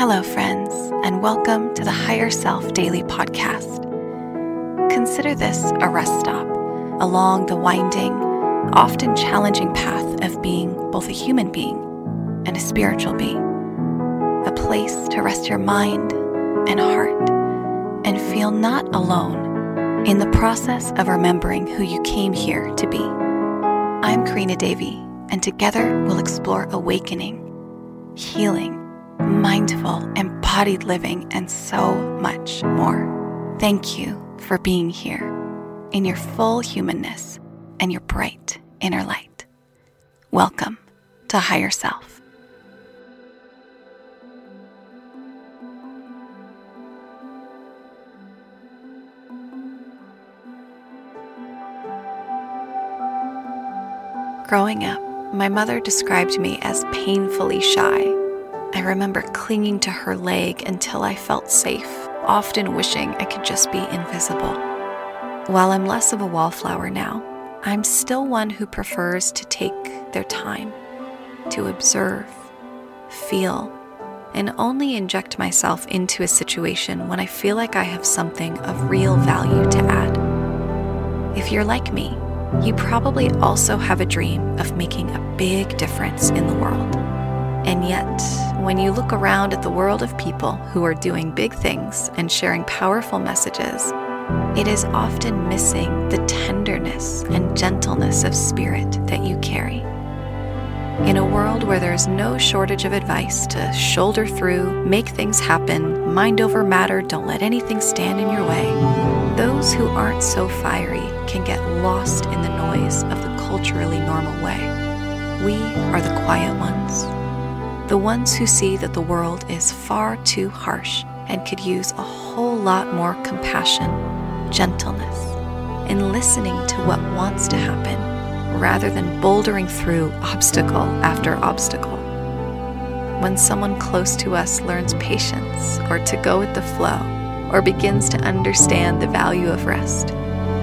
Hello, friends, and welcome to the Higher Self Daily Podcast. Consider this a rest stop along the winding, often challenging path of being both a human being and a spiritual being, a place to rest your mind and heart and feel not alone in the process of remembering who you came here to be. I'm Karina Devi, and together we'll explore awakening, healing, mindful, embodied living, and so much more. Thank you for being here in your full humanness and your bright inner light. Welcome to Higher Self. Growing up, my mother described me as painfully shy. I remember clinging to her leg until I felt safe, often wishing I could just be invisible. While I'm less of a wallflower now, I'm still one who prefers to take their time, to observe, feel, and only inject myself into a situation when I feel like I have something of real value to add. If you're like me, you probably also have a dream of making a big difference in the world. And yet, when you look around at the world of people who are doing big things and sharing powerful messages, it is often missing the tenderness and gentleness of spirit that you carry. In a world where there is no shortage of advice to shoulder through, make things happen, mind over matter, don't let anything stand in your way, those who aren't so fiery can get lost in the noise of the culturally normal way. We are the quiet ones. The ones who see that the world is far too harsh and could use a whole lot more compassion, gentleness, and listening to what wants to happen rather than bouldering through obstacle after obstacle. When someone close to us learns patience or to go with the flow or begins to understand the value of rest,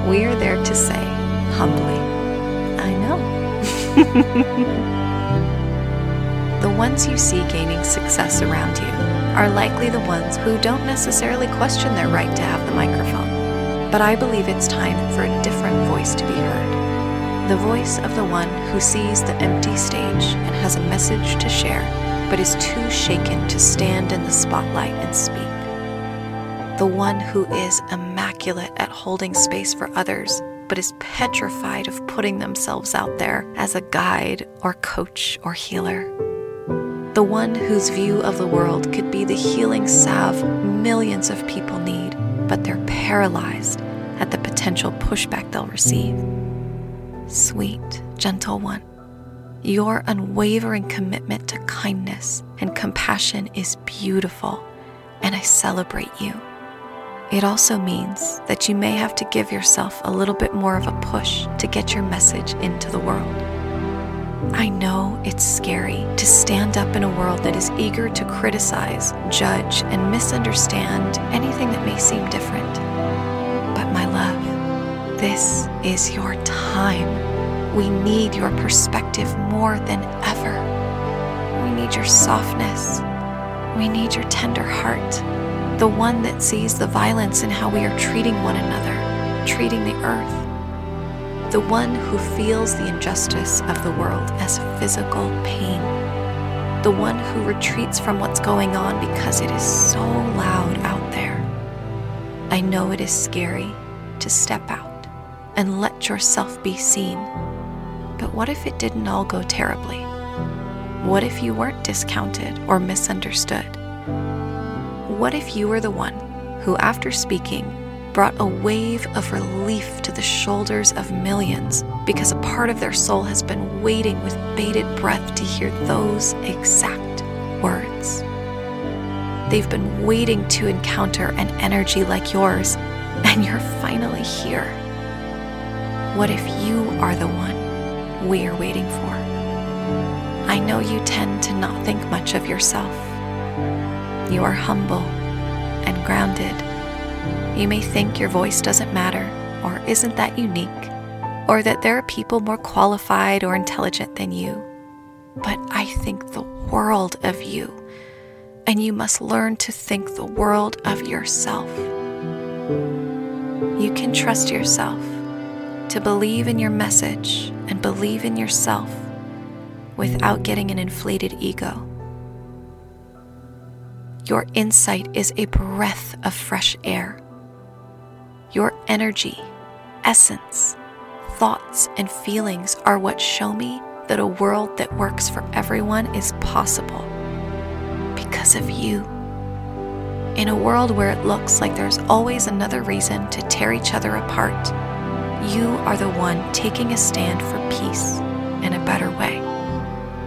we are there to say humbly, I know. The ones you see gaining success around you are likely the ones who don't necessarily question their right to have the microphone. But I believe it's time for a different voice to be heard. The voice of the one who sees the empty stage and has a message to share, but is too shaken to stand in the spotlight and speak. The one who is immaculate at holding space for others, but is petrified of putting themselves out there as a guide or coach or healer. The one whose view of the world could be the healing salve millions of people need, but they're paralyzed at the potential pushback they'll receive. Sweet, gentle one, your unwavering commitment to kindness and compassion is beautiful, and I celebrate you. It also means that you may have to give yourself a little bit more of a push to get your message into the world. I know it's scary to stand up in a world that is eager to criticize, judge, and misunderstand anything that may seem different. But my love, this is your time. We need your perspective more than ever. We need your softness. We need your tender heart, the one that sees the violence in how we are treating one another, treating the earth. The one who feels the injustice of the world as physical pain. The one who retreats from what's going on because it is so loud out there. I know it is scary to step out and let yourself be seen. But what if it didn't all go terribly? What if you weren't discounted or misunderstood? What if you were the one who, after speaking, brought a wave of relief to the shoulders of millions because a part of their soul has been waiting with bated breath to hear those exact words. They've been waiting to encounter an energy like yours, and you're finally here. What if you are the one we are waiting for? I know you tend to not think much of yourself. You are humble and grounded. You may think your voice doesn't matter, or isn't that unique, or that there are people more qualified or intelligent than you. But I think the world of you, and you must learn to think the world of yourself. You can trust yourself to believe in your message and believe in yourself without getting an inflated ego. Your insight is a breath of fresh air. Your energy, essence, thoughts, and feelings are what show me that a world that works for everyone is possible because of you. In a world where it looks like there's always another reason to tear each other apart, you are the one taking a stand for peace and a better way.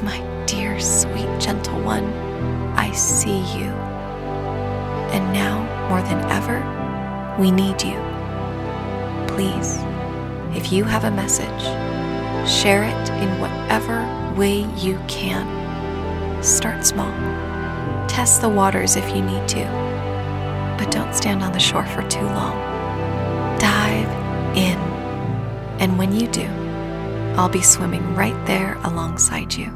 My dear, sweet, gentle one, I see you. And now, more than ever, we need you. Please, if you have a message, share it in whatever way you can. Start small. Test the waters if you need to, but don't stand on the shore for too long. Dive in, and when you do, I'll be swimming right there alongside you.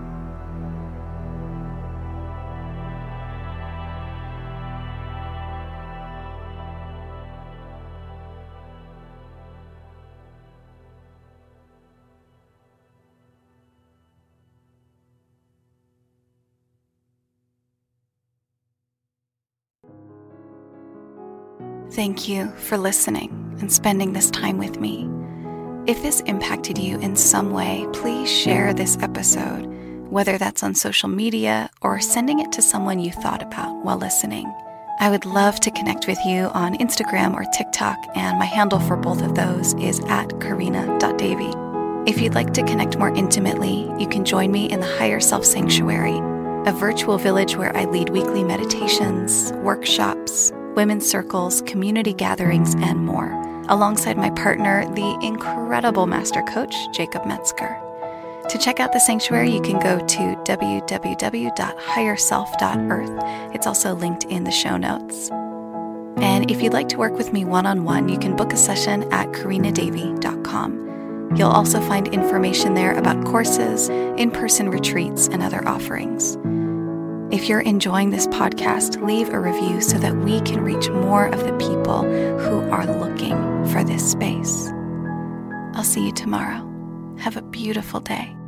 Thank you for listening and spending this time with me. If this impacted you in some way, please share this episode, whether that's on social media or sending it to someone you thought about while listening. I would love to connect with you on Instagram or TikTok, and my handle for both of those is @karina.davy. If you'd like to connect more intimately, you can join me in the Higher Self Sanctuary, a virtual village where I lead weekly meditations, workshops, women's circles, community gatherings, and more, alongside my partner, the incredible master coach, Jacob Metzger. To check out the sanctuary, you can go to www.higherself.earth. It's also linked in the show notes. And if you'd like to work with me one-on-one, you can book a session at karinadavy.com. You'll also find information there about courses, in-person retreats, and other offerings. If you're enjoying this podcast, leave a review so that we can reach more of the people who are looking for this space. I'll see you tomorrow. Have a beautiful day.